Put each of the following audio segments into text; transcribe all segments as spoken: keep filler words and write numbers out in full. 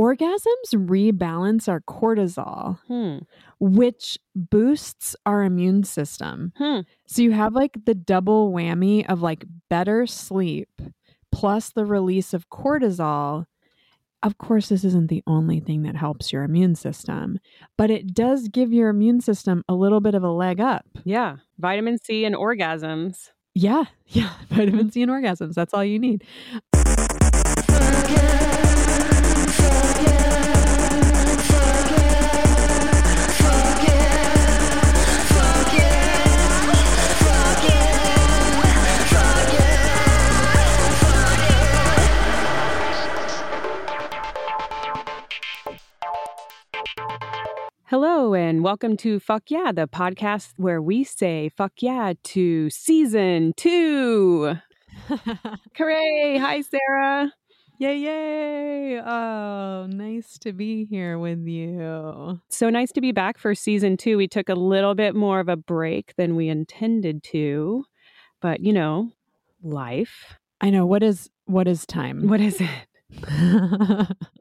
Orgasms rebalance our cortisol, hmm. which boosts our immune system. Hmm. So you have like the double whammy of like better sleep plus the release of cortisol. Of course, this isn't the only thing that helps your immune system, but it does give your immune system a little bit of a leg up. Yeah. Vitamin C and orgasms. Yeah. Yeah. Vitamin C and orgasms. That's all you need. Hello and welcome to Fuck Yeah, the podcast where we say fuck yeah to season two. Hooray! Hi, Sarah. Yay, yay. Oh, nice to be here with you. So nice to be back for season two. We took a little bit more of a break than we intended to, but you know, life. I know. What is, what is time? What is it?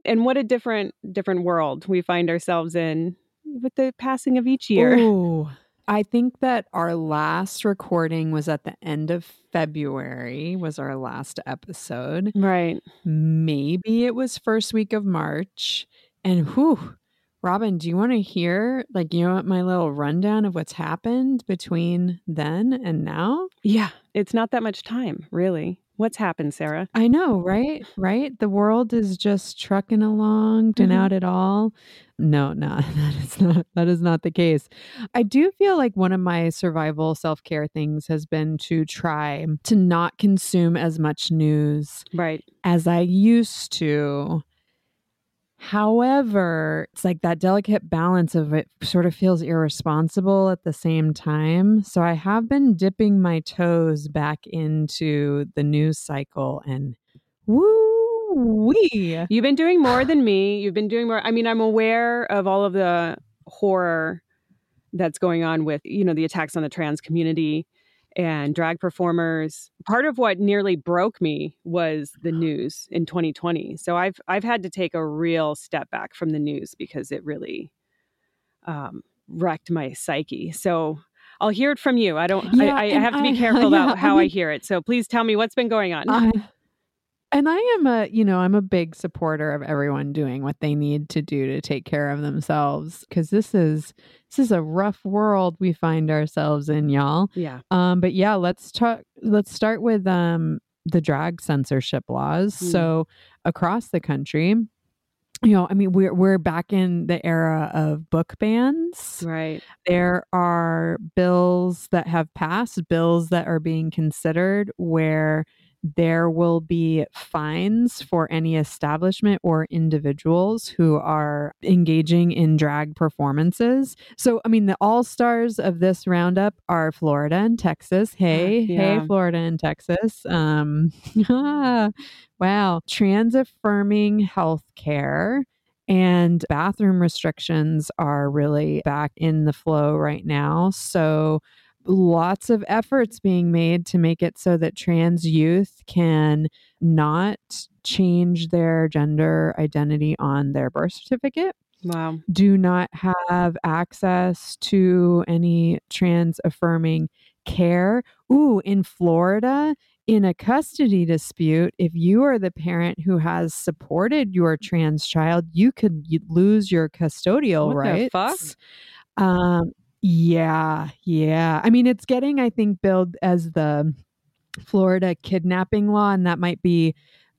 And what a different different world we find ourselves in with the passing of each year. Ooh, I think that our last recording was at the end of February, was our last episode. Right. Maybe it was first week of March. And whew, Robin, do you want to hear, like, you know what, my little rundown of what's happened between then and now? Yeah, it's not that much time, really. What's happened, Sarah? I know, right? Right? The world is just trucking along, mm-hmm. denied it all. No, no, that is not that is not the case. I do feel like one of my survival self-care things has been to try to not consume as much news, right, as I used to. However, it's like that delicate balance of it sort of feels irresponsible at the same time. So I have been dipping my toes back into the news cycle and woo-wee. You've been doing more than me. You've been doing more. I mean, I'm aware of all of the horror that's going on with, you know, the attacks on the trans community and drag performers. Part of what nearly broke me was the news in twenty twenty. So I've I've had to take a real step back from the news because it really um, wrecked my psyche. So I'll hear it from you. I don't. Yeah, I, I have to be I, careful about yeah, how I, mean, I hear it. So please tell me what's been going on. I, and I am a, you know, I'm a big supporter of everyone doing what they need to do to take care of themselves, because this is. This is a rough world we find ourselves in, y'all. Yeah. Um, but yeah, let's talk. Let's start with um, the drag censorship laws. Mm. So across the country, you know, I mean, we're we're back in the era of book bans. Right. There are bills that have passed, bills that are being considered, where there will be fines for any establishment or individuals who are engaging in drag performances. So, I mean, the all-stars of this roundup are Florida and Texas. Hey, yeah. hey, Florida and Texas. Um, wow. Trans-affirming health care and bathroom restrictions are really back in the flow right now. So, lots of efforts being made to make it so that trans youth can not change their gender identity on their birth certificate. Wow. Do not have access to any trans affirming care. Ooh, in Florida, in a custody dispute, if you are the parent who has supported your trans child, you could lose your custodial rights. What the fuck? Um, Yeah, yeah. I mean, it's getting, I think, billed as the Florida kidnapping law, and that might be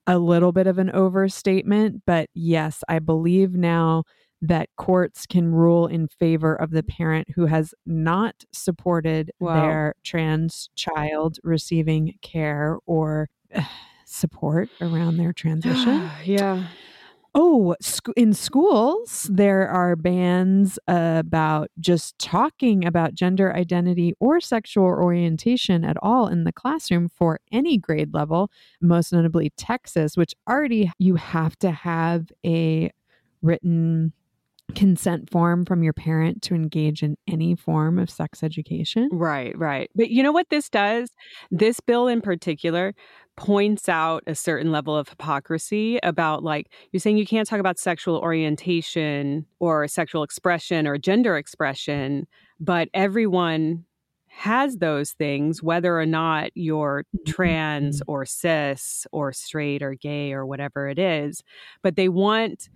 a little bit of an overstatement. But yes, I believe now that courts can rule in favor of the parent who has not supported wow. their trans child receiving care or uh, support around their transition. Yeah. Oh, sc- in schools, there are bans uh, about just talking about gender identity or sexual orientation at all in the classroom for any grade level, most notably Texas, which already you have to have a written consent form from your parent to engage in any form of sex education. Right, right. But you know what this does? This bill in particular points out a certain level of hypocrisy about, like, you're saying you can't talk about sexual orientation or sexual expression or gender expression, but everyone has those things, whether or not you're trans or cis or straight or gay or whatever it is. But they want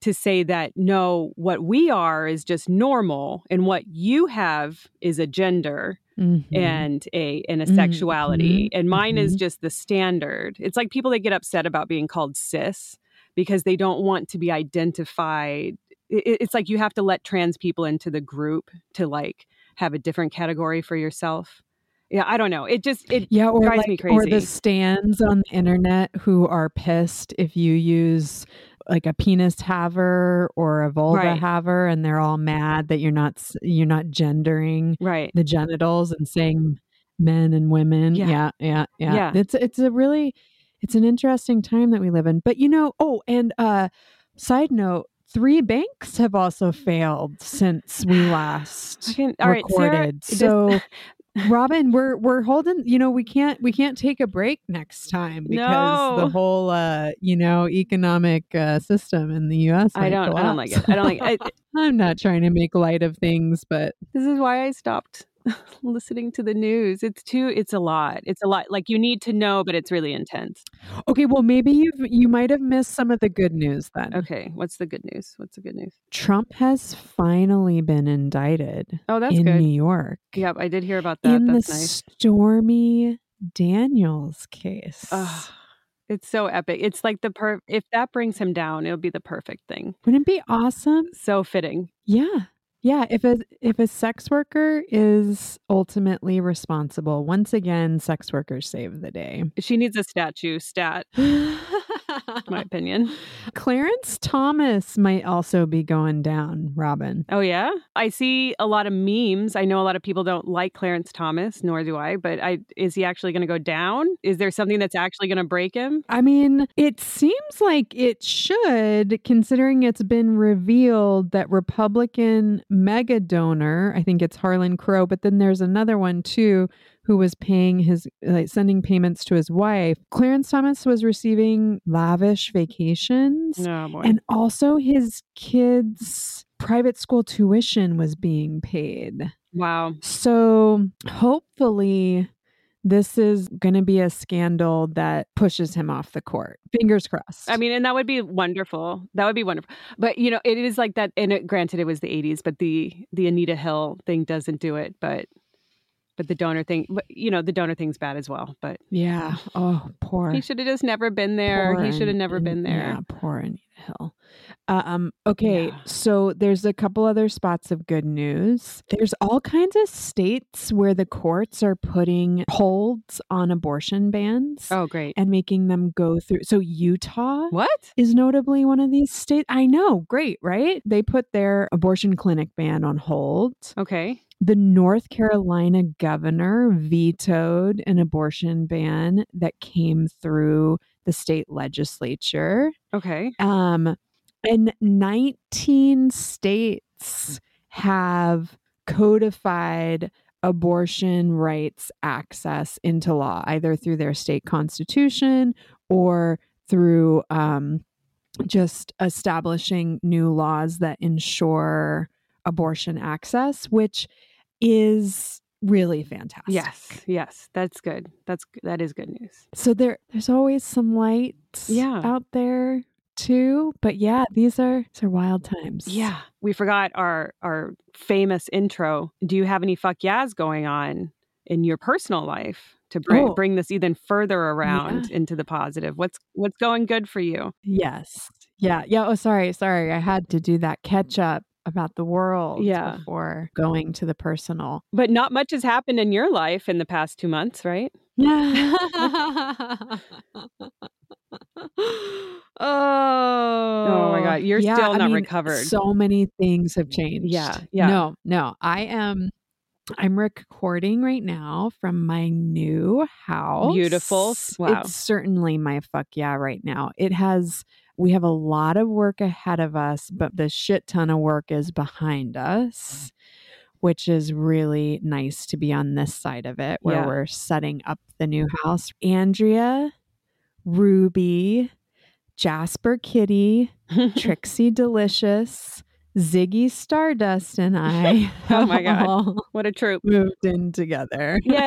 to say that, no, what we are is just normal, and what you have is a gender mm-hmm. and a and a mm-hmm. sexuality, mm-hmm. and mine mm-hmm. is just the standard. It's like people that get upset about being called cis because they don't want to be identified. It, it's like you have to let trans people into the group to, like, have a different category for yourself. Yeah, I don't know. It just it yeah, or drives like, me crazy. Or the stands on the internet who are pissed if you use, like, a penis haver or a vulva right. haver, and they're all mad that you're not you're not gendering right. the genitals and saying men and women. Yeah. yeah, yeah, yeah, yeah. It's it's a really it's an interesting time that we live in. But you know, oh, and uh, side note. Three banks have also failed since we last can, all recorded. Right, Sarah, so, just... Robin, we're we're holding. You know, we can't we can't take a break next time because no. the whole uh, you know economic uh, system in the U S I don't collapse. I don't like it. I don't like. It. I'm not trying to make light of things, but this is why I stopped listening to the news. It's too it's a lot. It's a lot. Like, you need to know, but it's really intense. Okay, well, maybe you you might have missed some of the good news then. Okay, what's the good news? What's the good news? Trump has finally been indicted. Oh, that's in good. New York. Yep, I did hear about that. In that's the nice. Stormy Daniels case. Oh, it's so epic. It's like the per if that brings him down, it'll be the perfect thing. Wouldn't it be awesome? So fitting. Yeah. Yeah, if a if a sex worker is ultimately responsible, once again, sex workers save the day. She needs a statue, stat. My opinion. Clarence Thomas might also be going down, Robin. Oh, yeah? I see a lot of memes. I know a lot of people don't like Clarence Thomas, nor do I, but I, is he actually going to go down? Is there something that's actually going to break him? I mean, it seems like it should, considering it's been revealed that Republican mega donor, I think it's Harlan Crow, but then there's another one too, who was paying his, like, sending payments to his wife. Clarence Thomas was receiving lavish vacations. Oh, boy. And also his kids' private school tuition was being paid. Wow. So hopefully this is going to be a scandal that pushes him off the court. Fingers crossed. I mean, and that would be wonderful. That would be wonderful. But, you know, it is like that. And it, granted, it was the eighties, but the, the Anita Hill thing doesn't do it. But... But the donor thing, you know, the donor thing's bad as well. But yeah. Oh, poor. He should have just never been there. Poor he should have never and, been there. Yeah, poor Anita Hill. Um, okay. Yeah. So there's a couple other spots of good news. There's all kinds of states where the courts are putting holds on abortion bans. Oh, great. And making them go through. So Utah what? is notably one of these states. I know. Great, right? They put their abortion clinic ban on hold. Okay. The North Carolina governor vetoed an abortion ban that came through the state legislature. Okay. Um, and nineteen states have codified abortion rights access into law, either through their state constitution or through um, just establishing new laws that ensure abortion access, which is really fantastic. Yes, yes, that's good. That's that is good news. So there, there's always some light yeah. out there too. But yeah, these are these are wild times. Yeah, we forgot our our famous intro. Do you have any fuck yeahs going on in your personal life to bring oh. bring this even further around yeah. into the positive? What's what's going good for you? Yes. Yeah. Yeah. Oh, sorry, sorry. I had to do that catch up about the world yeah. before going to the personal. But not much has happened in your life in the past two months, right? Yeah. oh. oh my God. You're yeah, still not I mean, recovered. So many things have changed. Yeah. Yeah. No, no. I am, I'm recording right now from my new house. Beautiful. Wow. It's certainly my fuck yeah right now. It has We have a lot of work ahead of us, but the shit ton of work is behind us, which is really nice to be on this side of it where yeah. we're setting up the new house. Andrea, Ruby, Jasper Kitty, Trixie Delicious, Ziggy Stardust, and I. Oh my God. What a troop. Moved in together. Yay.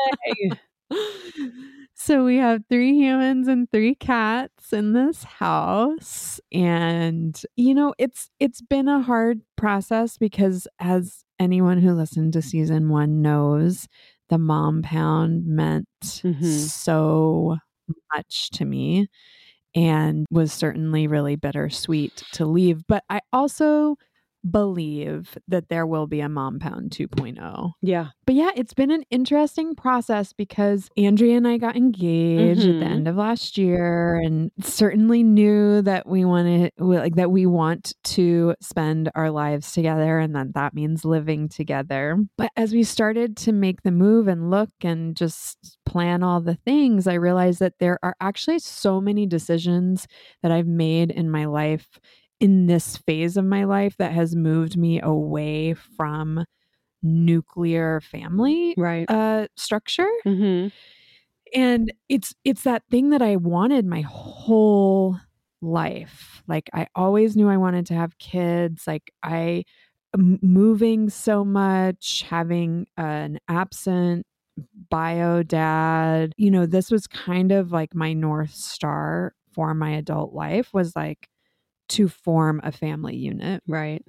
So we have three humans and three cats in this house. And, you know, it's it's been a hard process because, as anyone who listened to season one knows, the mom pound meant mm-hmm. so much to me and was certainly really bittersweet to leave. But I also believe that there will be a mom pound two point oh. Yeah. But yeah, it's been an interesting process because Andrea and I got engaged mm-hmm. at the end of last year and certainly knew that we wanted, like, that we want to spend our lives together and that that means living together. But as we started to make the move and look and just plan all the things, I realized that there are actually so many decisions that I've made in my life in this phase of my life that has moved me away from nuclear family right. uh, structure. Mm-hmm. And it's it's that thing that I wanted my whole life. Like, I always knew I wanted to have kids. Like, I moving so much, having an absent bio dad, you know, this was kind of like my North Star for my adult life, was like, to form a family unit. Right.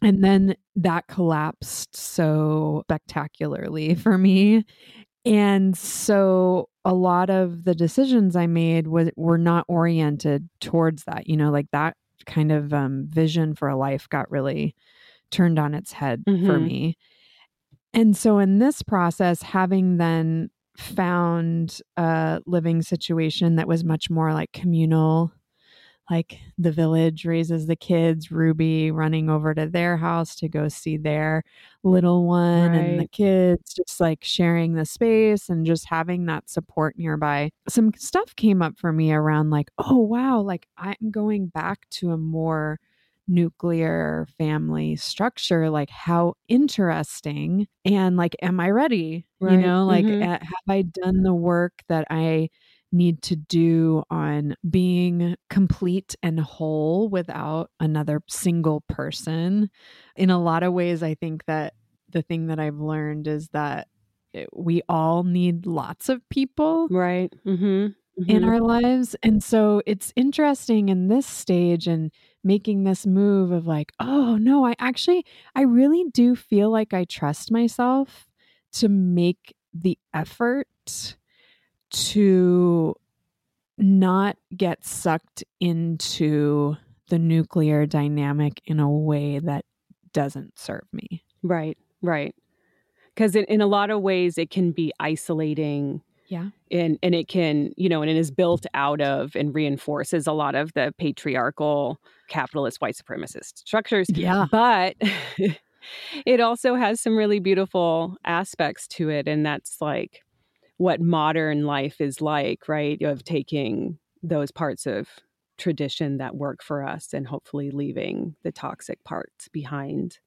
And then that collapsed so spectacularly for me. And so a lot of the decisions I made was, were not oriented towards that. You know, like that kind of um, vision for a life got really turned on its head mm-hmm. for me. And so in this process, having then found a living situation that was much more like communal, like the village raises the kids, Ruby running over to their house to go see their little one right. and the kids just like sharing the space and just having that support nearby. Some stuff came up for me around like, oh, wow, like I'm going back to a more nuclear family structure. Like, how interesting. And like, am I ready? Right. You know, like mm-hmm. have I done the work that I need to do on being complete and whole without another single person? In a lot of ways, I think that the thing that I've learned is that it, we all need lots of people right mm-hmm. Mm-hmm. in our lives. And so it's interesting in this stage and making this move of like, oh no, I actually, I really do feel like I trust myself to make the effort to not get sucked into the nuclear dynamic in a way that doesn't serve me. Right, right. Because in, in a lot of ways, it can be isolating. Yeah. And, and it can, you know, and it is built out of and reinforces a lot of the patriarchal, capitalist, white supremacist structures. Yeah. But it also has some really beautiful aspects to it. And that's like, what modern life is like, right? Of taking those parts of tradition that work for us and hopefully leaving the toxic parts behind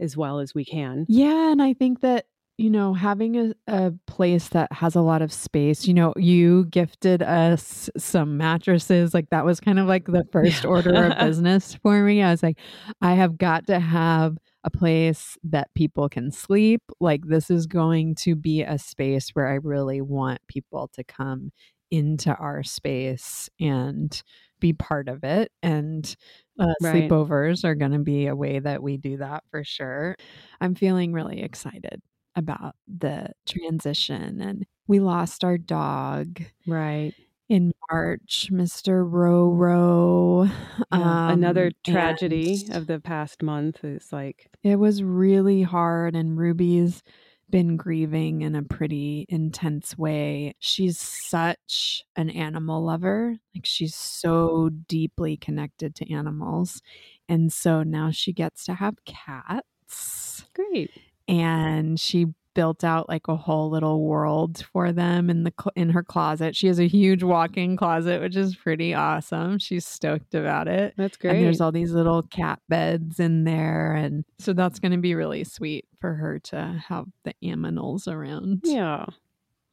as well as we can. Yeah. And I think that, you know, having a, a place that has a lot of space, you know, you gifted us some mattresses. Like that was kind of like the first order of business for me. I was like, I have got to have a place that people can sleep. Like, this is going to be a space where I really want people to come into our space and be part of it. And uh, right. sleepovers are going to be a way that we do that for sure. I'm feeling really excited about the transition. And we lost our dog. Right. In March, Mister Roro. Um, yeah, another tragedy of the past month. Is like, it was really hard, and Ruby's been grieving in a pretty intense way. She's such an animal lover. Like, she's so deeply connected to animals. And so now she gets to have cats. Great. And she built out like a whole little world for them in the cl- in her closet. She has a huge walk-in closet, which is pretty awesome. She's stoked about it. That's great. And there's all these little cat beds in there, and so that's going to be really sweet for her to have the aminals around. Yeah,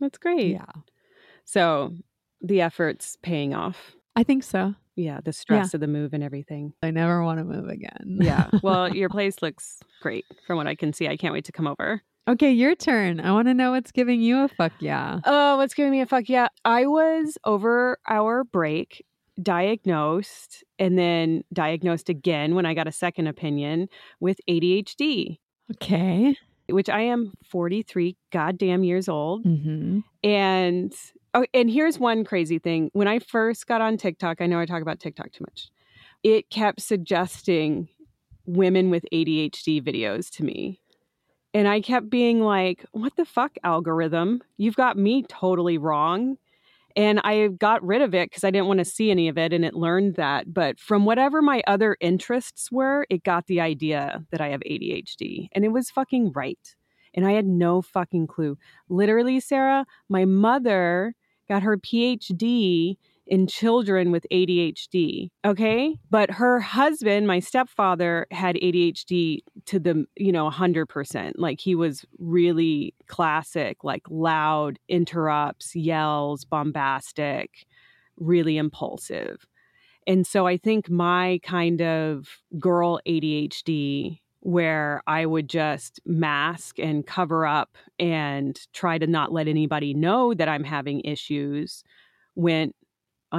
that's great. Yeah. So the effort's paying off. I think so. Yeah, the stress yeah. of the move and everything. I never want to move again. Yeah. Well, your place looks great from what I can see. I can't wait to come over. Okay, your turn. I want to know what's giving you a fuck yeah. Oh, what's giving me a fuck yeah? I was over our break diagnosed and then diagnosed again when I got a second opinion with A D H D. Okay. Which I am forty-three goddamn years old. Mm-hmm. And... oh, and here's one crazy thing. When I first got on TikTok, I know I talk about TikTok too much. It kept suggesting women with A D H D videos to me. And I kept being like, what the fuck, algorithm? You've got me totally wrong. And I got rid of it because I didn't want to see any of it. And it learned that. But from whatever my other interests were, it got the idea that I have A D H D. And it was fucking right. And I had no fucking clue. Literally, Sarah, my mother... got her P H D in children with A D H D, okay? But her husband, my stepfather, had A D H D to the, you know, one hundred percent. Like, he was really classic, like loud, interrupts, yells, bombastic, really impulsive. And so I think my kind of girl A D H D, where I would just mask and cover up and try to not let anybody know that I'm having issues, went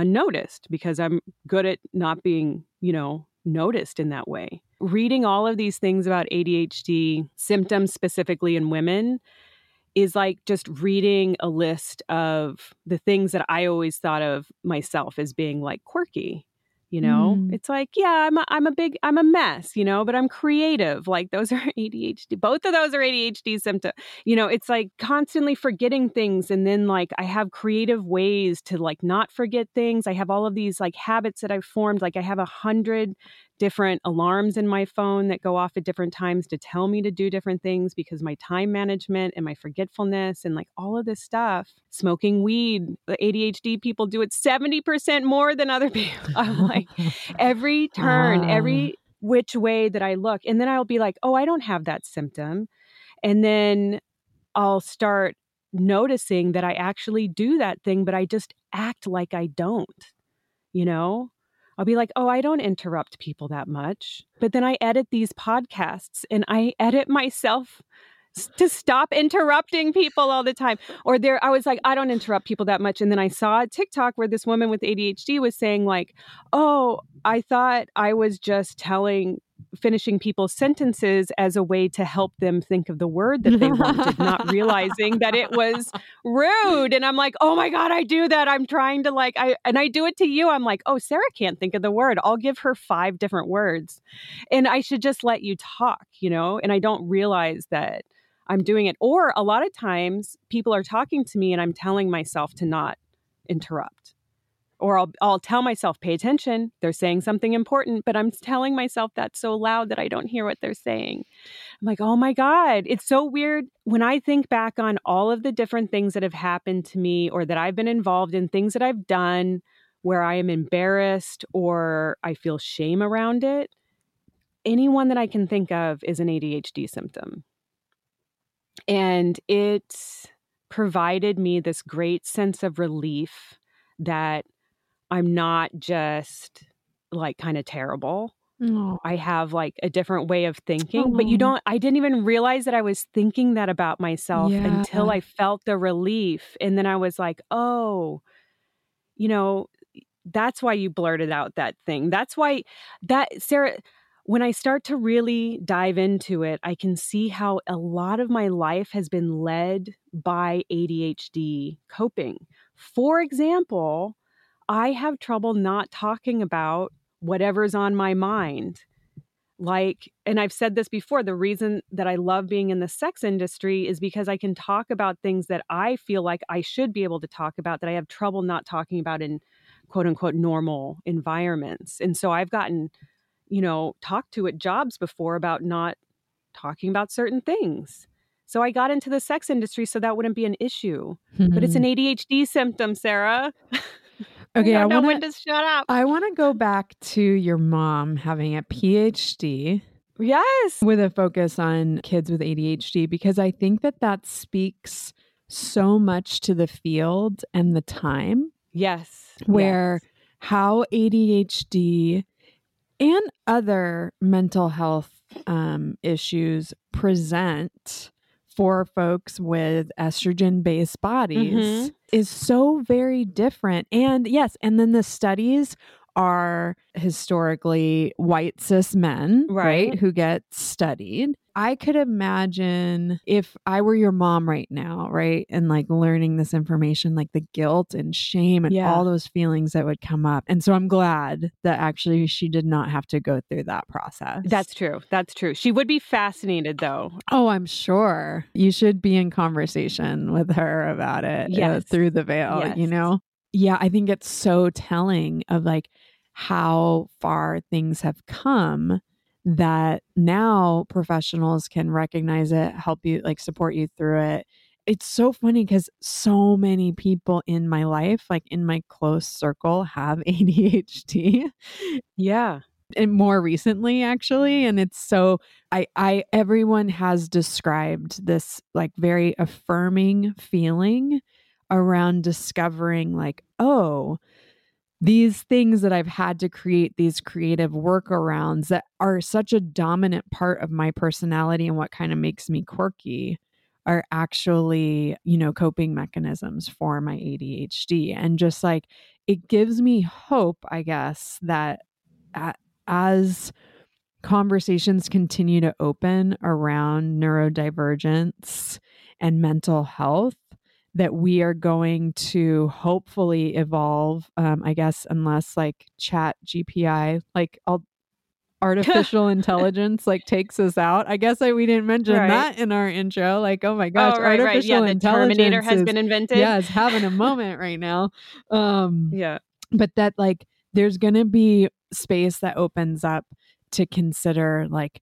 unnoticed because I'm good at not being, you know, noticed in that way. Reading all of these things about A D H D symptoms specifically in women is like just reading a list of the things that I always thought of myself as being like quirky. You know, mm. it's like, yeah, I'm a, I'm a big, I'm a mess, you know, but I'm creative. Like, those are A D H D. Both of those are A D H D symptoms. You know, it's like constantly forgetting things. And then like, I have creative ways to like not forget things. I have all of these like habits that I've formed. Like, I have a hundred different alarms in my phone that go off at different times to tell me to do different things because my time management and my forgetfulness and like all of this stuff. Smoking weed, the A D H D people do it seventy percent more than other people. I'm like, every turn, wow. every which way that I look. And then I'll be like, oh, I don't have that symptom. And then I'll start noticing that I actually do that thing, but I just act like I don't, you know? I'll be like, oh, I don't interrupt people that much. But then I edit these podcasts and I edit myself to stop interrupting people all the time. Or there, I was like, I don't interrupt people that much. And then I saw a TikTok where this woman with A D H D was saying like, oh, I thought I was just telling, finishing people's sentences as a way to help them think of the word that they wanted, not realizing that it was rude. And I'm like, oh my God, I do that. I'm trying to like, I, and I do it to you. I'm like, oh, Sarah can't think of the word. I'll give her five different words and I should just let you talk, you know? And I don't realize that I'm doing it. Or a lot of times people are talking to me and I'm telling myself to not interrupt. Or I'll I'll tell myself, pay attention. They're saying something important, but I'm telling myself that so loud that I don't hear what they're saying. I'm like, oh my God, it's so weird. When I think back on all of the different things that have happened to me or that I've been involved in, things that I've done where I am embarrassed or I feel shame around it, anyone that I can think of is an A D H D symptom. And it provided me this great sense of relief that I'm not just like kind of terrible. Aww. I have like a different way of thinking, Aww. But you don't, I didn't even realize that I was thinking that about myself yeah. until I felt the relief. And then I was like, oh, you know, that's why you blurted out that thing. That's why that, Sarah, when I start to really dive into it, I can see how a lot of my life has been led by A D H D coping. For example, I have trouble not talking about whatever's on my mind. Like, and I've said this before, the reason that I love being in the sex industry is because I can talk about things that I feel like I should be able to talk about that I have trouble not talking about in quote unquote normal environments. And so I've gotten... you know, talked to at jobs before about not talking about certain things So I got into the sex industry so that wouldn't be an issue. Mm-hmm. But it's an A D H D symptom, Sarah. Okay, I want to shut up. I want to go back to your mom having a P H D. Yes. With a focus on kids with A D H D, because I think that that speaks so much to the field and the time. Yes. Where yes. how A D H D and other mental health um, issues present for folks with estrogen-based bodies mm-hmm. is so very different. And yes, and then the studies are historically white cis men, right. right, who get studied. I could imagine if I were your mom right now, right, and like learning this information, like the guilt and shame and yeah. all those feelings that would come up. And so I'm glad that actually she did not have to go through that process. That's true. That's true. She would be fascinated, though. Oh, I'm sure. You should be in conversation with her about it yes. uh, through the veil, yes. you know? Yeah, I think it's so telling of like how far things have come that now professionals can recognize it, help you, like support you through it. It's so funny because so many people in my life, like in my close circle, have A D H D. Yeah. And more recently, actually. And it's so, I, I, everyone has described this like very affirming feeling around discovering like, oh, these things that I've had to create, these creative workarounds that are such a dominant part of my personality and what kind of makes me quirky are actually, you know, coping mechanisms for my A D H D. And just like, it gives me hope, I guess, that at, as conversations continue to open around neurodivergence and mental health, that we are going to hopefully evolve, um, I guess, unless like chat G P I, like all artificial intelligence, like takes us out. I guess like, we didn't mention right. that in our intro. Like, oh my gosh, oh, right, artificial right. Yeah, intelligence. The Terminator has is, been invented. Yeah, it's having a moment right now. Um, yeah. But that like, there's going to be space that opens up to consider like,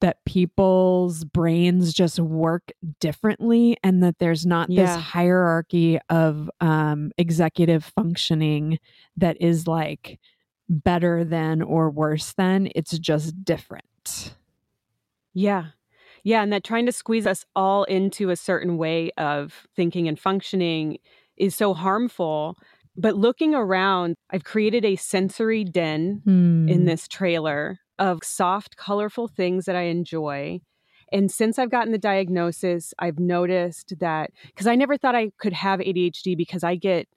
that people's brains just work differently and that there's not yeah. this hierarchy of um, executive functioning that is like better than or worse than. It's just different. Yeah. Yeah. And that trying to squeeze us all into a certain way of thinking and functioning is so harmful. But looking around, I've created a sensory den mm. in this trailer of soft, colorful things that I enjoy. And since I've gotten the diagnosis, I've noticed that, because I never thought I could have A D H D because I get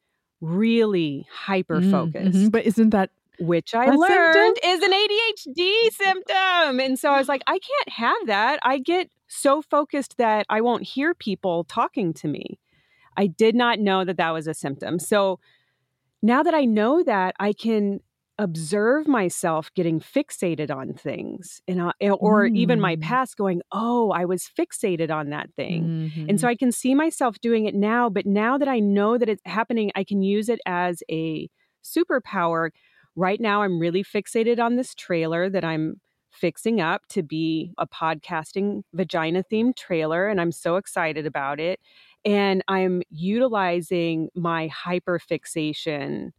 really hyper-focused. Mm-hmm. But isn't that Which I learned symptom? is an A D H D symptom. And so I was like, I can't have that. I get so focused that I won't hear people talking to me. I did not know that that was a symptom. So now that I know that, I can observe myself getting fixated on things and uh, or mm. even my past going, oh, I was fixated on that thing. Mm-hmm. And so I can see myself doing it now. But now that I know that it's happening, I can use it as a superpower. Right now, I'm really fixated on this trailer that I'm fixing up to be a podcasting vagina themed trailer. And I'm so excited about it. And I'm utilizing my hyperfixation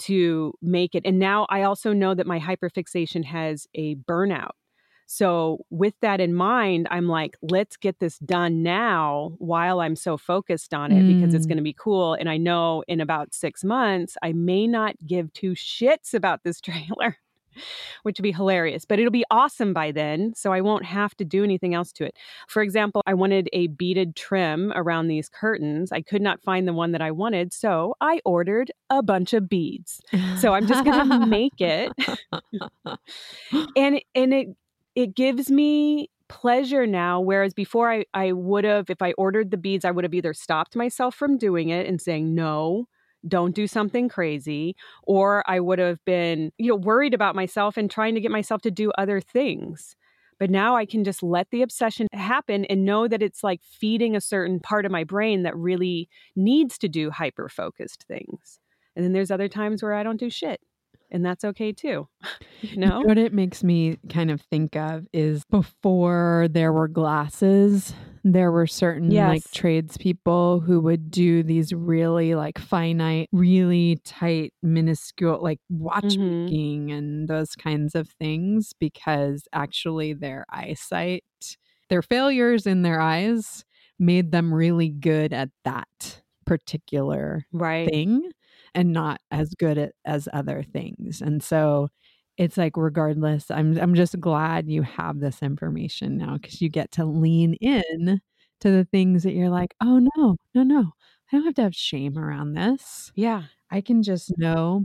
to make it. And now I also know that my hyperfixation has a burnout. So with that in mind, I'm like, let's get this done now while I'm so focused on it mm. because it's going to be cool. And I know in about six months, I may not give two shits about this trailer, which would be hilarious, but it'll be awesome by then. So I won't have to do anything else to it. For example, I wanted a beaded trim around these curtains. I could not find the one that I wanted. So I ordered a bunch of beads. So I'm just going to make it. and and it, it gives me pleasure now. Whereas before I, I would have, if I ordered the beads, I would have either stopped myself from doing it and saying, no, don't do something crazy, or I would have been, you know, worried about myself and trying to get myself to do other things. But now I can just let the obsession happen and know that it's like feeding a certain part of my brain that really needs to do hyper-focused things. And then there's other times where I don't do shit. And that's okay too. You know? What it makes me kind of think of is before there were glasses, there were certain yes. like tradespeople who would do these really like finite, really tight, minuscule like watchmaking mm-hmm. and those kinds of things, because actually their eyesight, their failures in their eyes made them really good at that particular right. thing and not as good at, as other things. And so it's like, regardless, I'm I'm just glad you have this information now, because you get to lean in to the things that you're like, oh, no, no, no. I don't have to have shame around this. Yeah. I can just know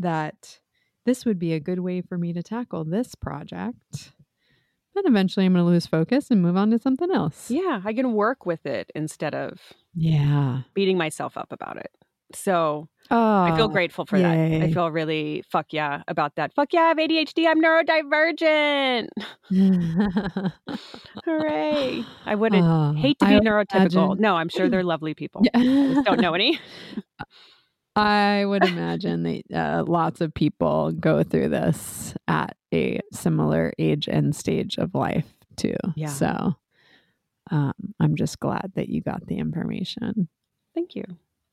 that this would be a good way for me to tackle this project. But eventually I'm going to lose focus and move on to something else. Yeah. I can work with it instead of yeah beating myself up about it. So oh, I feel grateful for yay. that. I feel really fuck yeah about that. Fuck yeah, I have A D H D. I'm neurodivergent. Hooray. I wouldn't uh, hate to be I neurotypical. Imagine... No, I'm sure they're lovely people. Yeah. I just don't know any. I would imagine that uh, lots of people go through this at a similar age and stage of life too. Yeah. So um, I'm just glad that you got the information. Thank you.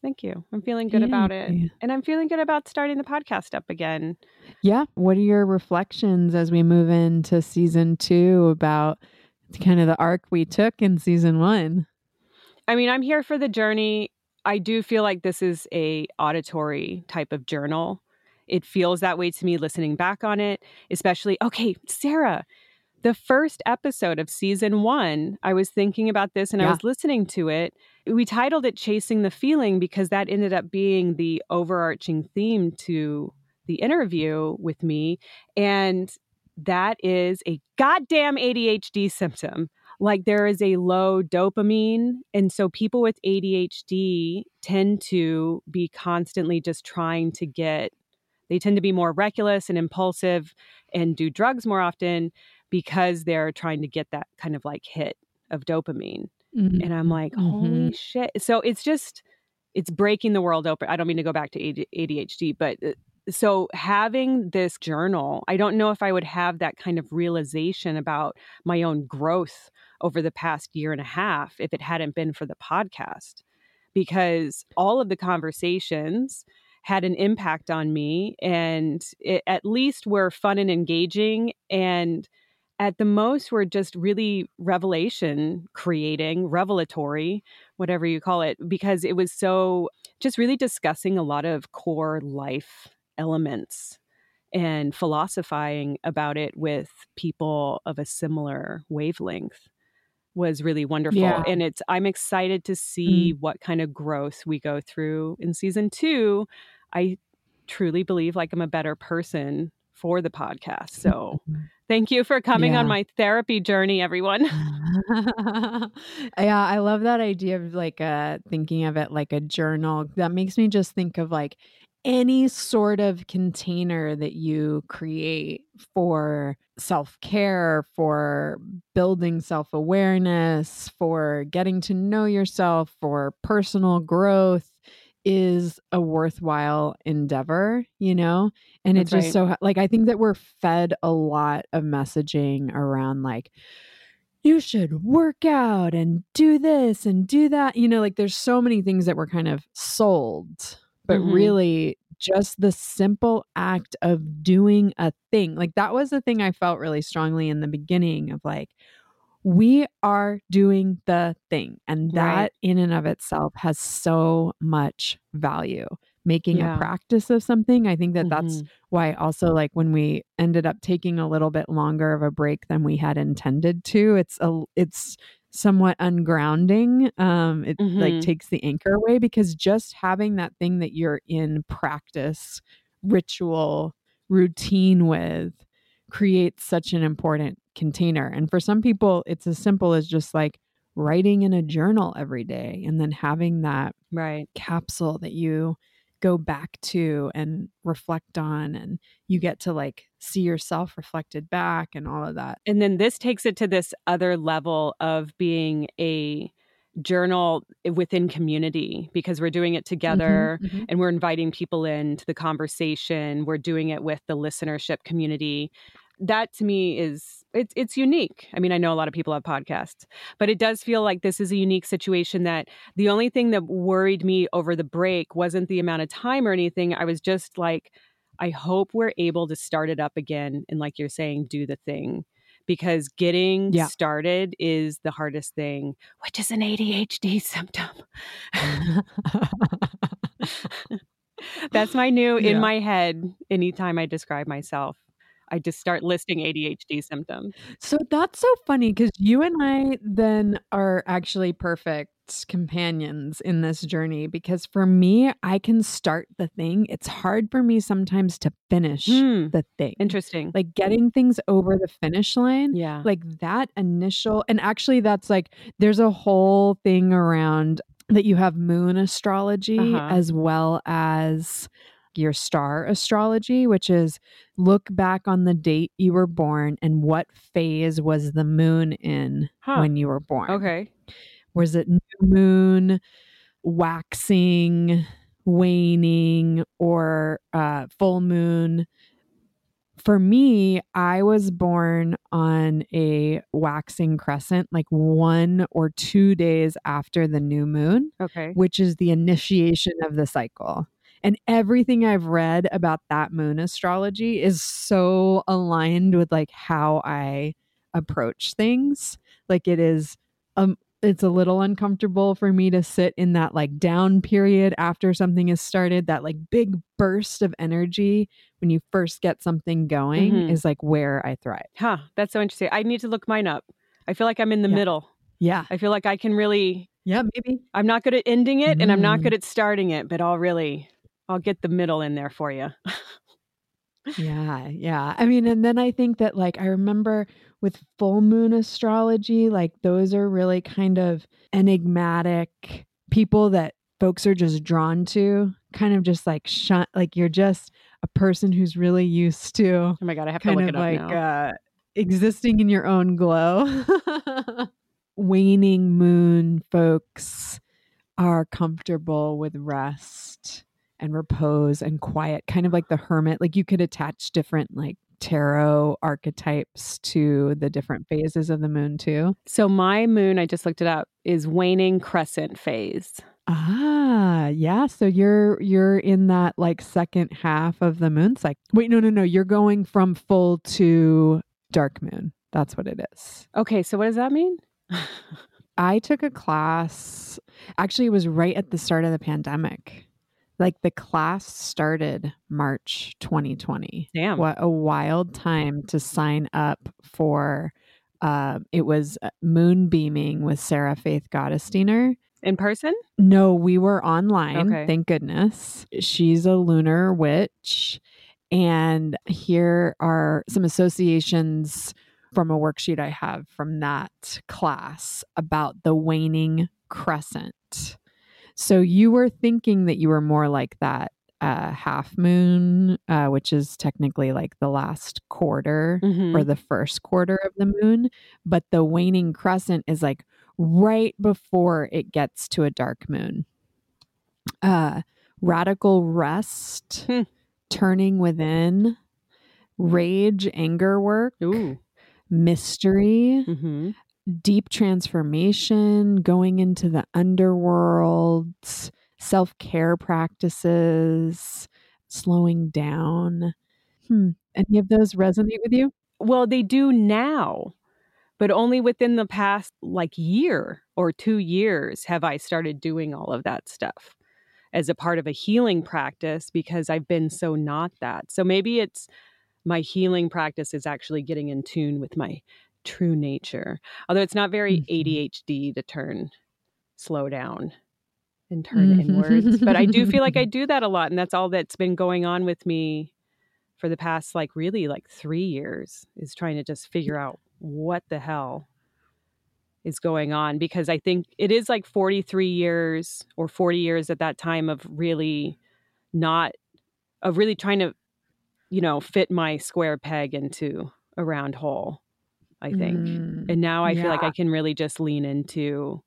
Thank you. I'm feeling good yeah. about it. And I'm feeling good about starting the podcast up again. Yeah. What are your reflections as we move into season two about kind of the arc we took in season one? I mean, I'm here for the journey. I do feel like this is a auditory type of journal. It feels that way to me listening back on it, especially, okay, Sarah, the first episode of season one, I was thinking about this and yeah. I was listening to it. We titled it Chasing the Feeling because that ended up being the overarching theme to the interview with me. And that is a goddamn A D H D symptom. Like there is a low dopamine. And so people with A D H D tend to be constantly just trying to get, they tend to be more reckless and impulsive and do drugs more often, because they're trying to get that kind of like hit of dopamine. Mm-hmm. And I'm like, holy mm-hmm. shit. So it's just, it's breaking the world open. I don't mean to go back to A D H D, but so having this journal, I don't know if I would have that kind of realization about my own growth over the past year and a half if it hadn't been for the podcast, because all of the conversations had an impact on me and it at least were fun and engaging, and at the most, we're just really revelation creating, revelatory, whatever you call it, because it was so just really discussing a lot of core life elements and philosophizing about it with people of a similar wavelength was really wonderful. Yeah. And it's I'm excited to see mm-hmm. what kind of growth we go through in season two. I truly believe like I'm a better person for the podcast. So thank you for coming yeah. on my therapy journey, everyone. Yeah, I love that idea of like uh, thinking of it like a journal. That makes me just think of like any sort of container that you create for self-care, for building self-awareness, for getting to know yourself, for personal growth, is a worthwhile endeavor, you know? And it's just right. so like, I think that we're fed a lot of messaging around like, you should work out and do this and do that. You know, like there's so many things that were kind of sold, but mm-hmm. really just the simple act of doing a thing. Like that was the thing I felt really strongly in the beginning of like, we are doing the thing. And that right. in and of itself has so much value. Making yeah. a practice of something. I think that mm-hmm. that's why also like when we ended up taking a little bit longer of a break than we had intended to, it's a, it's somewhat ungrounding. Um, it mm-hmm. like takes the anchor away, because just having that thing that you're in practice, ritual, routine with creates such an important container. And for some people, it's as simple as just like writing in a journal every day and then having that right. capsule that you go back to and reflect on, and you get to like see yourself reflected back and all of that. And then this takes it to this other level of being a journal within community, because we're doing it together mm-hmm, mm-hmm. and we're inviting people into the conversation. We're doing it with the listenership community. That to me is it's it's unique. I mean, I know a lot of people have podcasts, but it does feel like this is a unique situation. That the only thing that worried me over the break wasn't the amount of time or anything. I was just like, I hope we're able to start it up again. And like you're saying, do the thing, because getting yeah. started is the hardest thing, which is an A D H D symptom. That's my new yeah. in my head. Anytime I describe myself, I just start listing A D H D symptoms. So that's so funny, because you and I then are actually perfect companions in this journey, because for me, I can start the thing. It's hard for me sometimes to finish mm. the thing. Interesting. Like getting things over the finish line. Yeah. Like that initial, and actually that's like, there's a whole thing around that. You have moon astrology uh-huh. as well as your star astrology, which is look back on the date you were born and what phase was the moon in huh. when you were born. Okay. Was it new moon, waxing, waning, or uh, full moon? For me, I was born on a waxing crescent, like one or two days after the new moon, okay, which is the initiation of the cycle. And everything I've read about that moon astrology is so aligned with like how I approach things. Like it is, um, it's a little uncomfortable for me to sit in that like down period after something is started. That like big burst of energy when you first get something going mm-hmm. is like where I thrive. Huh. That's so interesting. I need to look mine up. I feel like I'm in the yeah. middle. Yeah. I feel like I can really, yeah, maybe I'm not good at ending it mm. and I'm not good at starting it, but I'll really, I'll get the middle in there for you. yeah. Yeah. I mean, and then I think that like, I remember with full moon astrology, like those are really kind of enigmatic people that folks are just drawn to, kind of just like, shun- like you're just a person who's really used to, oh my God, I have to look it up like, now. Uh, existing in your own glow. Waning moon folks are comfortable with rest and repose and quiet, kind of like the hermit. Like you could attach different like tarot archetypes to the different phases of the moon too. So my moon, I just looked it up, is waning crescent phase. Ah, yeah. So you're you're in that like second half of the moon cycle. Wait, no, no, no. You're going from full to dark moon. That's what it is. Okay. So what does that mean? I took a class, actually it was right at the start of the pandemic. Like the class started March twenty twenty. Damn. What a wild time to sign up for. Uh, it was Moonbeaming with Sarah Faith Gottesdiener. In person? No, we were online. Okay. Thank goodness. She's a lunar witch. And here are some associations from a worksheet I have from that class about the waning crescent. So you were thinking that you were more like that uh, half moon, uh, which is technically like the last quarter mm-hmm. or the first quarter of the moon. But the waning crescent is like right before it gets to a dark moon. Uh, radical rest, hmm. turning within, rage, anger work, ooh. Mystery, mm-hmm. deep transformation, going into the underworld, self-care practices, slowing down. Hmm. Any of those resonate with you? Well, they do now, but only within the past like year or two years have I started doing all of that stuff as a part of a healing practice, because I've been so not that. So maybe it's my healing practice is actually getting in tune with my true nature. Although it's not very A D H D to turn, slow down and turn mm-hmm. inwards. But I do feel like I do that a lot. And that's all that's been going on with me for the past, like really like three years is trying to just figure out what the hell is going on. Because I think it is like forty-three years or forty years at that time of really not, of really trying to, you know, fit my square peg into a round hole, I think. Mm, and now I yeah. feel like I can really just lean into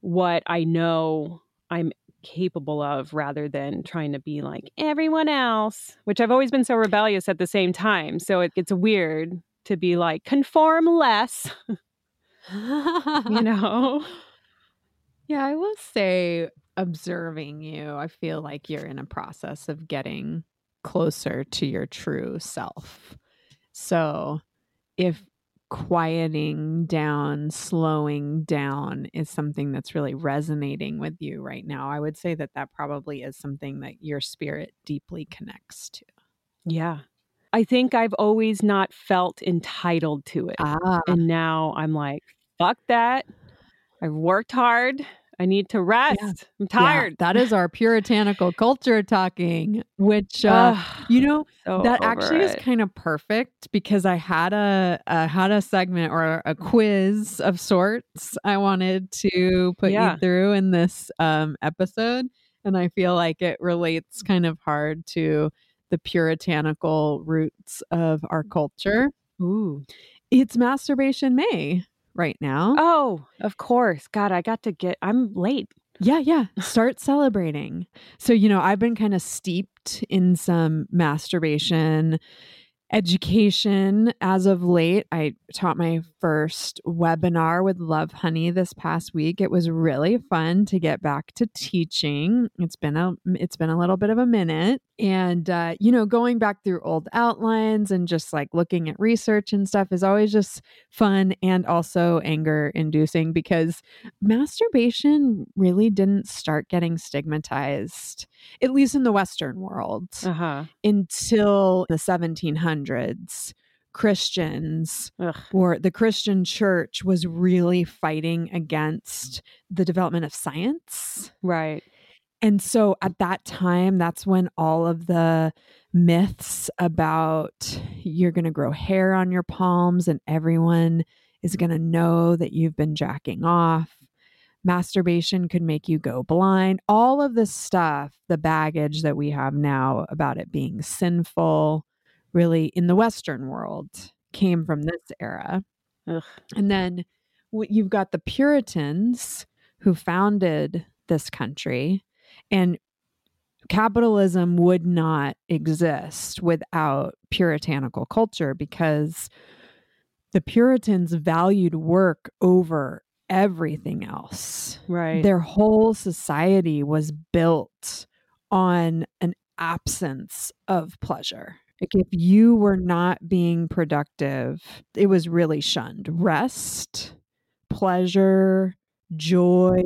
what I know I'm capable of rather than trying to be like everyone else, which I've always been so rebellious at the same time. So it gets weird to be like, conform less. You know? Yeah, I will say, observing you, I feel like you're in a process of getting closer to your true self. So if quieting down, slowing down is something that's really resonating with you right now, I would say that that probably is something that your spirit deeply connects to. Yeah. I think I've always not felt entitled to it. Ah. And now I'm like, fuck that. I've worked hard. I need to rest. Yeah. I'm tired. Yeah. That is our puritanical culture talking, which, uh, Ugh, you know, so that actually it. is kind of perfect, because I had a, a had a segment or a quiz of sorts I wanted to put yeah. you through in this um, episode. And I feel like it relates kind of hard to the puritanical roots of our culture. Ooh, it's Masturbation May right now. Oh, of course. God, I got to get, I'm late. Yeah, yeah. Start celebrating. So, you know, I've been kind of steeped in some masturbation education as of late. I taught my first webinar with Love Honey this past week. It was really fun to get back to teaching. It's been a it's been a little bit of a minute, and uh, you know, going back through old outlines and just like looking at research and stuff is always just fun and also anger-inducing, because masturbation really didn't start getting stigmatized, at least in the Western world, uh-huh. until the seventeen hundreds. Christians Ugh. or the Christian church was really fighting against the development of science. Right. And so at that time, that's when all of the myths about you're going to grow hair on your palms and everyone is going to know that you've been jacking off, masturbation could make you go blind, all of this stuff, the baggage that we have now about it being sinful, really in the Western world came from this era. Ugh. And then you've got the Puritans who founded this country, and capitalism would not exist without puritanical culture, because the Puritans valued work over everything else. Right. Their whole society was built on an absence of pleasure. Like, if you were not being productive, it was really shunned. Rest, pleasure, joy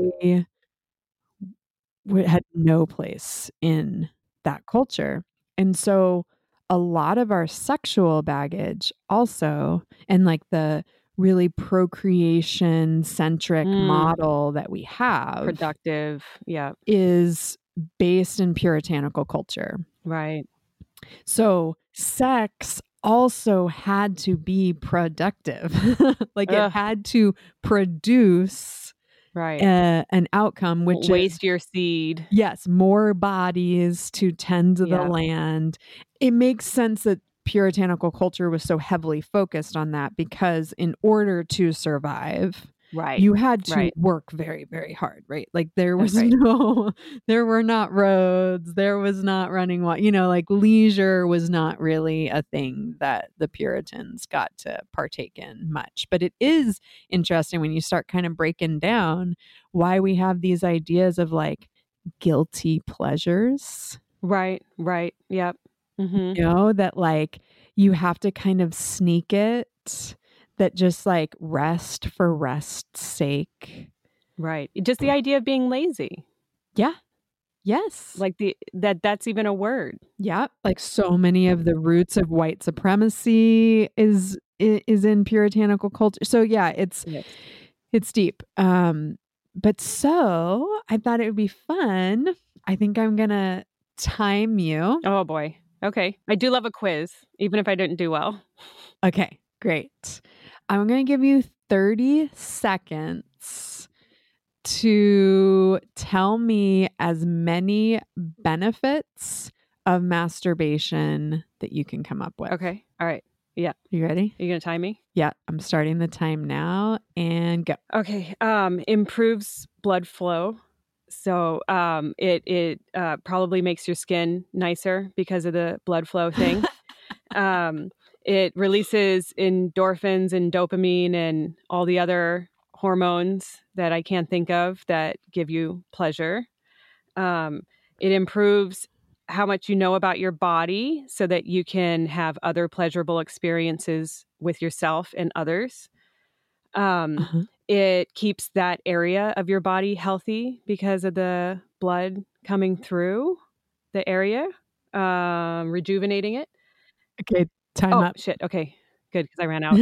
had no place in that culture. And so a lot of our sexual baggage also, and like the really procreation-centric mm. model that we have. Productive, yeah. Is based in puritanical culture. Right. So sex also had to be productive. like Ugh. It had to produce right. a, an outcome, which waste is, your seed. Yes, more bodies to tend to yeah. the land. It makes sense that puritanical culture was so heavily focused on that, because in order to survive, right, you had to right. work very, very hard, right? Like there was right. no, there were not roads, there was not running water, you know, like leisure was not really a thing that the Puritans got to partake in much. But it is interesting when you start kind of breaking down why we have these ideas of like guilty pleasures. Right, right. Yep. Mm-hmm. You know, that like you have to kind of sneak it. That just like rest for rest's sake. Right. Just the idea of being lazy. Yeah. Yes. Like the that that's even a word. Yeah. Like so many of the roots of white supremacy is is in puritanical culture. So yeah, it's yes. it's deep. Um, but so I thought it would be fun. I think I'm gonna time you. Oh boy. Okay. I do love a quiz, even if I didn't do well. Okay, great. I'm going to give you thirty seconds to tell me as many benefits of masturbation that you can come up with. Okay. All right. Yeah. You ready? Are you going to time me? Yeah. I'm starting the time now, and go. Okay. Um, improves blood flow. So um, it, it uh, probably makes your skin nicer because of the blood flow thing. um, It releases endorphins and dopamine and all the other hormones that I can't think of that give you pleasure. Um, it improves how much you know about your body so that you can have other pleasurable experiences with yourself and others. Um, uh-huh. It keeps that area of your body healthy because of the blood coming through the area, um, rejuvenating it. Okay, time oh, up. Shit. Okay, good, because I ran out.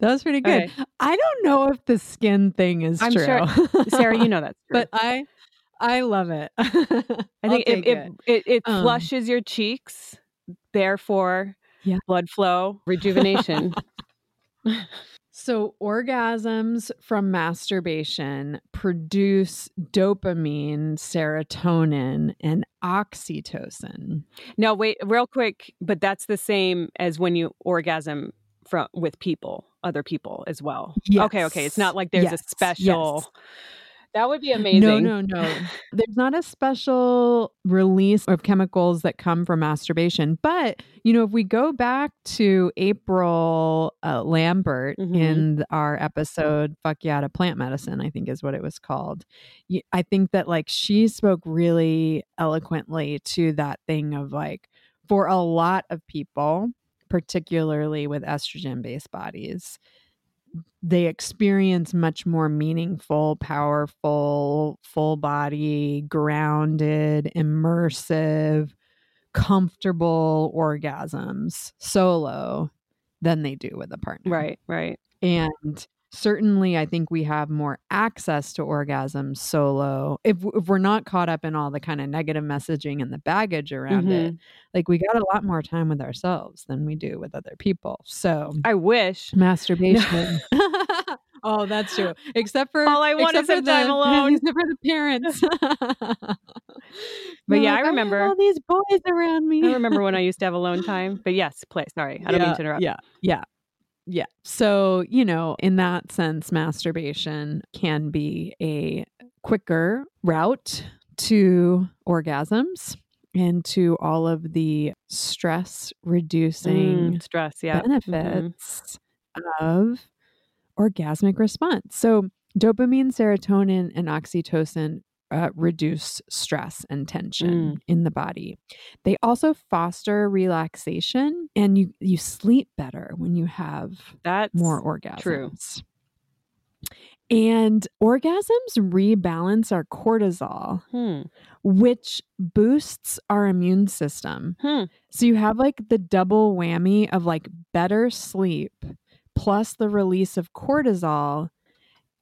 That was pretty good. Okay. I don't know if the skin thing is I'm true. Sure, Sarah, you know that's true. But I, I love it. I think it it. it it it um, flushes your cheeks, therefore, yeah. blood flow, rejuvenation. So orgasms from masturbation produce dopamine, serotonin, and oxytocin. No, wait, real quick, but that's the same as when you orgasm from with people, other people as well. Yes. Okay, okay. It's not like there's yes. a special. Yes. That would be amazing. No, no, no. There's not a special release of chemicals that come from masturbation. But, you know, if we go back to April uh, Lambert mm-hmm. in our episode, Fuck Yeah, to Plant Medicine, I think is what it was called. I think that like she spoke really eloquently to that thing of like, for a lot of people, particularly with estrogen-based bodies, they experience much more meaningful, powerful, full body, grounded, immersive, comfortable orgasms solo than they do with a partner. Right, right. And certainly I think we have more access to orgasms solo if, if we're not caught up in all the kind of negative messaging and the baggage around mm-hmm. it. Like we got a lot more time with ourselves than we do with other people. So I wish masturbation. No. Oh, that's true. Except for all I want is some time alone. Except for the parents. But You're yeah, like, I remember I have all these boys around me. I remember when I used to have alone time. But yes, play. Sorry, I don't yeah, mean to interrupt. Yeah, yeah. Yeah. So, you know, in that sense, masturbation can be a quicker route to orgasms and to all of the stress reducing mm, stress, yeah. benefits mm-hmm. of orgasmic response. So dopamine, serotonin, and oxytocin uh, reduce stress and tension mm. in the body. They also foster relaxation, and you, you sleep better when you have That's more orgasms. True. And orgasms rebalance our cortisol, hmm. which boosts our immune system. Hmm. So you have like the double whammy of like better sleep plus the release of cortisol.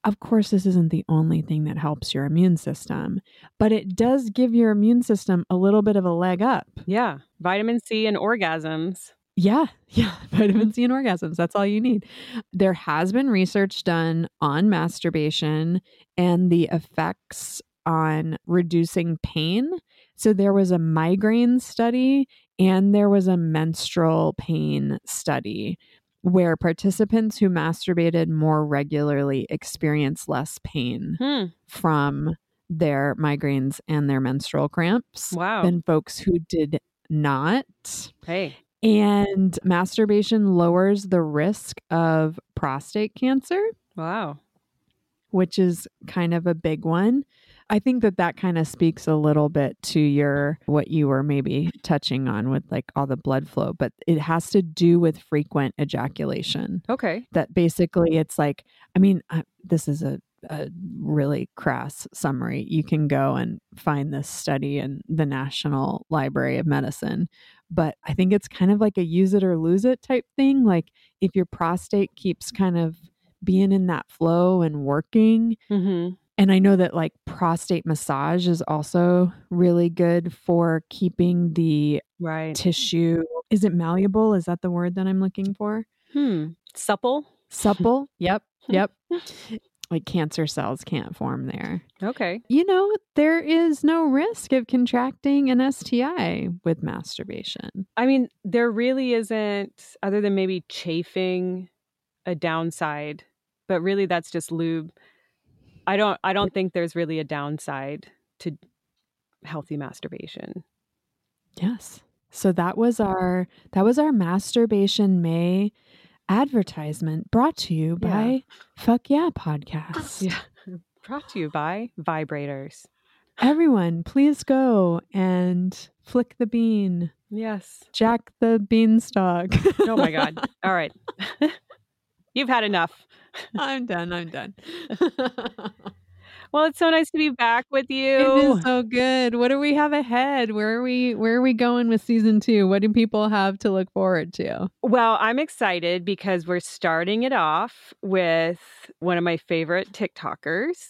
Of course, this isn't the only thing that helps your immune system, but it does give your immune system a little bit of a leg up. Yeah. Vitamin C and orgasms. Yeah. Yeah. Vitamin C and orgasms. That's all you need. There has been research done on masturbation and the effects on reducing pain. So there was a migraine study and there was a menstrual pain study where participants who masturbated more regularly experience less pain hmm. from their migraines and their menstrual cramps wow. than folks who did not. Hey. And masturbation lowers the risk of prostate cancer. Wow. Which is kind of a big one. I think that that kind of speaks a little bit to your, what you were maybe touching on with like all the blood flow, but it has to do with frequent ejaculation. Okay. That basically it's like, I mean, I, this is a, a really crass summary. You can go and find this study in the National Library of Medicine, but I think it's kind of like a use it or lose it type thing. Like if your prostate keeps kind of being in that flow and working, mm-hmm. and I know that like prostate massage is also really good for keeping the right. tissue. Is it malleable? Is that the word that I'm looking for? Hmm. Supple? Supple. Yep. Yep. Like cancer cells can't form there. Okay. You know, there is no risk of contracting an S T I with masturbation. I mean, there really isn't, other than maybe chafing, a downside, but really that's just lube. I don't I don't think there's really a downside to healthy masturbation. Yes. So that was our that was our Masturbation May advertisement brought to you by yeah. Fuck Yeah Podcast. Yeah. Brought to you by vibrators. Everyone, please go and flick the bean. Yes. Jack the beanstalk. Oh my God. All right. You've had enough. I'm done. I'm done. Well, it's so nice to be back with you. It is so good. What do we have ahead? Where are we where are we going with season two? What do people have to look forward to? Well, I'm excited because we're starting it off with one of my favorite TikTokers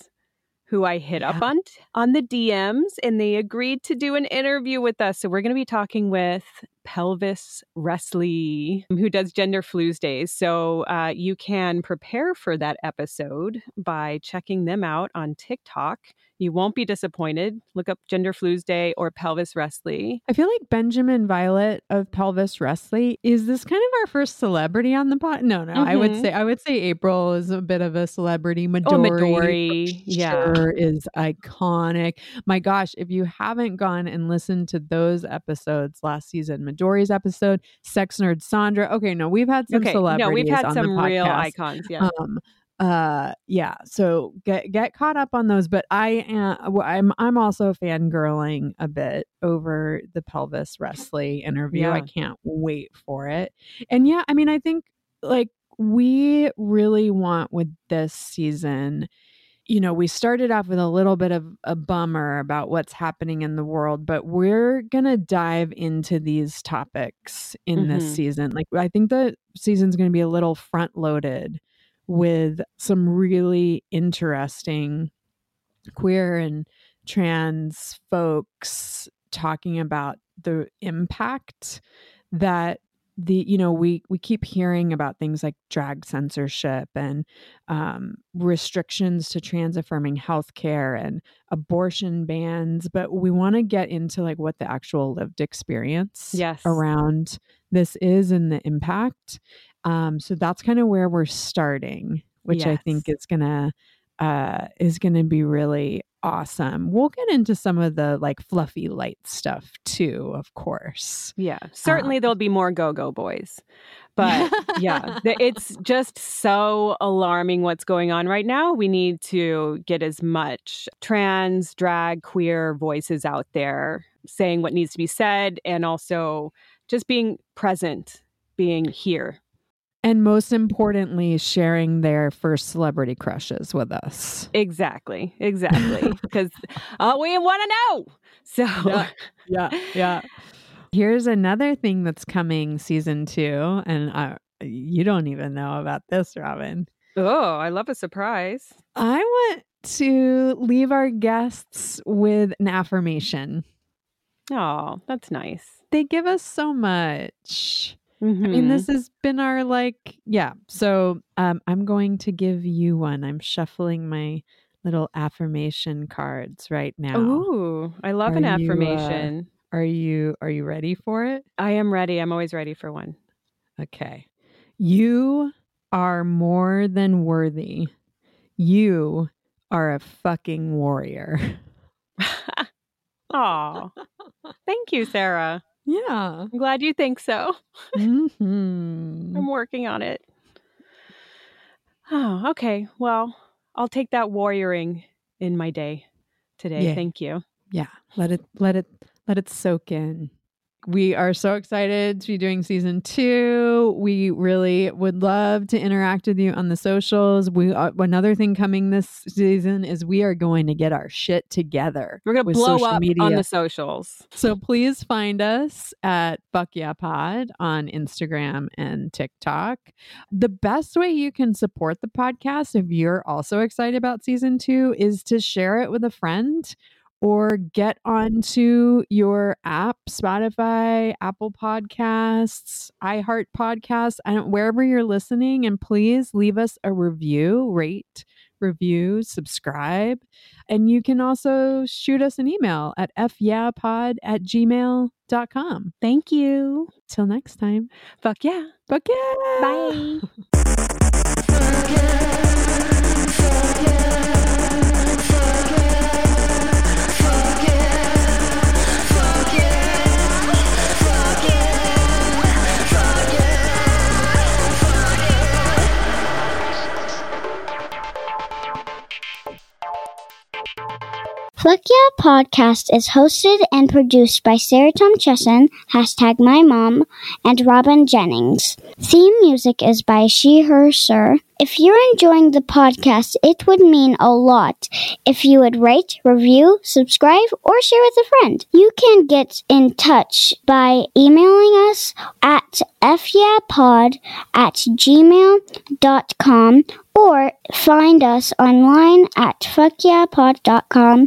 who I hit yeah. up on on the D Ms, and they agreed to do an interview with us. So we're going to be talking with Pelvis Wrestle, who does Gender Flues Days. So uh, you can prepare for that episode by checking them out on TikTok. You won't be disappointed. Look up Gender Flues Day or Pelvis Wrestle. I feel like Benjamin Violet of Pelvis Wrestle is this kind of our first celebrity on the pod. No, no, mm-hmm. I would say I would say April is a bit of a celebrity. Midori, oh, Midori. Yeah, sure is iconic. My gosh, if you haven't gone and listened to those episodes last season, Midori's episode, Sex Nerd Sandra. Okay, no, we've had some okay, celebrities. No, we've had some real icons. Yeah. Um, Uh, yeah. So get get caught up on those. But I am I'm I'm also fangirling a bit over the Pelvis Wrestle interview. Yeah. I can't wait for it. And yeah, I mean, I think like we really want with this season. You know, we started off with a little bit of a bummer about what's happening in the world, but we're going to dive into these topics in mm-hmm. this season. Like, I think the season's going to be a little front loaded with some really interesting queer and trans folks talking about the impact that the, you know, we, we keep hearing about things like drag censorship and um, restrictions to trans affirming healthcare and abortion bans, but we want to get into like what the actual lived experience yes. around this is and the impact. Um, so that's kind of where we're starting, which yes. I think is gonna uh, is gonna be really awesome. We'll get into some of the like fluffy light stuff too, of course. Yeah, certainly um, there'll be more Go-Go Boys, but yeah, th- it's just so alarming what's going on right now. We need to get as much trans, drag, queer voices out there saying what needs to be said, and also just being present, being here. And most importantly, sharing their first celebrity crushes with us. Exactly. Exactly. Because uh, we want to know. So yeah, yeah, yeah. Here's another thing that's coming season two. And I, you don't even know about this, Robin. Oh, I love a surprise. I want to leave our guests with an affirmation. Oh, that's nice. They give us so much. Mm-hmm. I mean, this has been our like, yeah. So um, I'm going to give you one. I'm shuffling my little affirmation cards right now. Ooh, I love are an affirmation. You, uh, are you are you ready for it? I am ready. I'm always ready for one. Okay. You are more than worthy. You are a fucking warrior. Aw. Thank you, Sarah. Yeah. I'm glad you think so. Mm-hmm. I'm working on it. Oh, okay. Well, I'll take that warrioring in my day today. Yeah. Thank you. Yeah. Let it, let it, let it soak in. We are so excited to be doing season two. We really would love to interact with you on the socials. We uh, another thing coming this season is we are going to get our shit together. We're going to blow up media. On the socials. So please find us at Fuck Yeah Pod on Instagram and TikTok. The best way you can support the podcast, if you're also excited about season two, is to share it with a friend. Or get onto your app, Spotify, Apple Podcasts, iHeart Podcasts, I don't, wherever you're listening. And please leave us a review, rate, review, subscribe. And you can also shoot us an email at f yeah pod at gmail dot com. Thank you. Till next time. Fuck yeah. Fuck yeah. Bye. Fuck yeah. Fuck yeah. Fuck yeah, fuck yeah, fuck Fuck Yeah podcast is hosted and produced by Sarah Chesson, hashtag my mom, and Robin Jennings. Theme music is by She, Her, Sir. If you're enjoying the podcast, it would mean a lot if you would rate, review, subscribe, or share with a friend. You can get in touch by emailing us at fyapod at gmail.com or find us online at fuck yeah pod dot com.